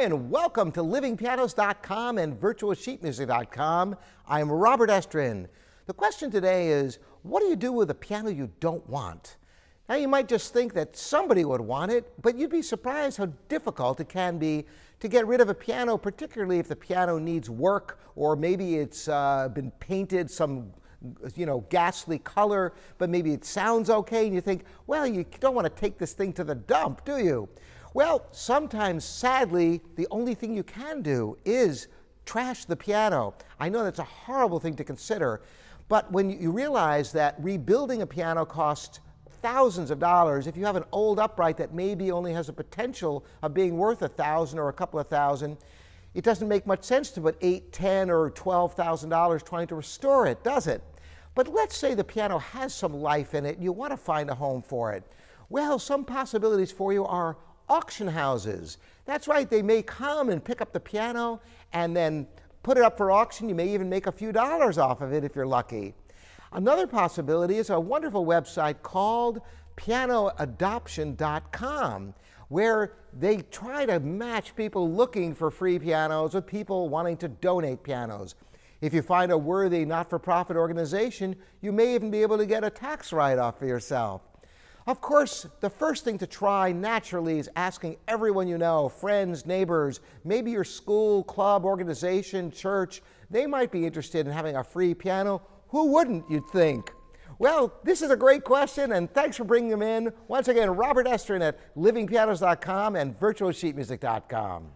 Hi, and welcome to LivingPianos.com and VirtualSheetMusic.com. I'm Robert Estrin. The question today is, what do you do with a piano you don't want? Now, you might just think that somebody would want it, but you'd be surprised how difficult it can be to get rid of a piano, particularly if the piano needs work, or maybe it's been painted some ghastly color, but maybe it sounds okay, and you think, well, you don't want to take this thing to the dump, do you? Well, sometimes, sadly, the only thing you can do is trash the piano. I know that's a horrible thing to consider, but when you realize that rebuilding a piano costs thousands of dollars, if you have an old upright that maybe only has a potential of being worth $1,000 or a couple of thousand, it doesn't make much sense to put $8,000, $10,000, or $12,000 trying to restore it, does it? But let's say the piano has some life in it and you want to find a home for it. Well, some possibilities for you are auction houses. That's right, they may come and pick up the piano and then put it up for auction. You may even make a few dollars off of it if you're lucky. Another possibility is a wonderful website called pianoadoption.com, where they try to match people looking for free pianos with people wanting to donate pianos. If you find a worthy not-for-profit organization, you may even be able to get a tax write-off for yourself. Of course, the first thing to try naturally is asking everyone you know, friends, neighbors, maybe your school, club, organization, church. They might be interested in having a free piano. Who wouldn't, you'd think? Well, this is a great question, and thanks for bringing them in. Once again, Robert Estrin at LivingPianos.com and VirtualSheetMusic.com.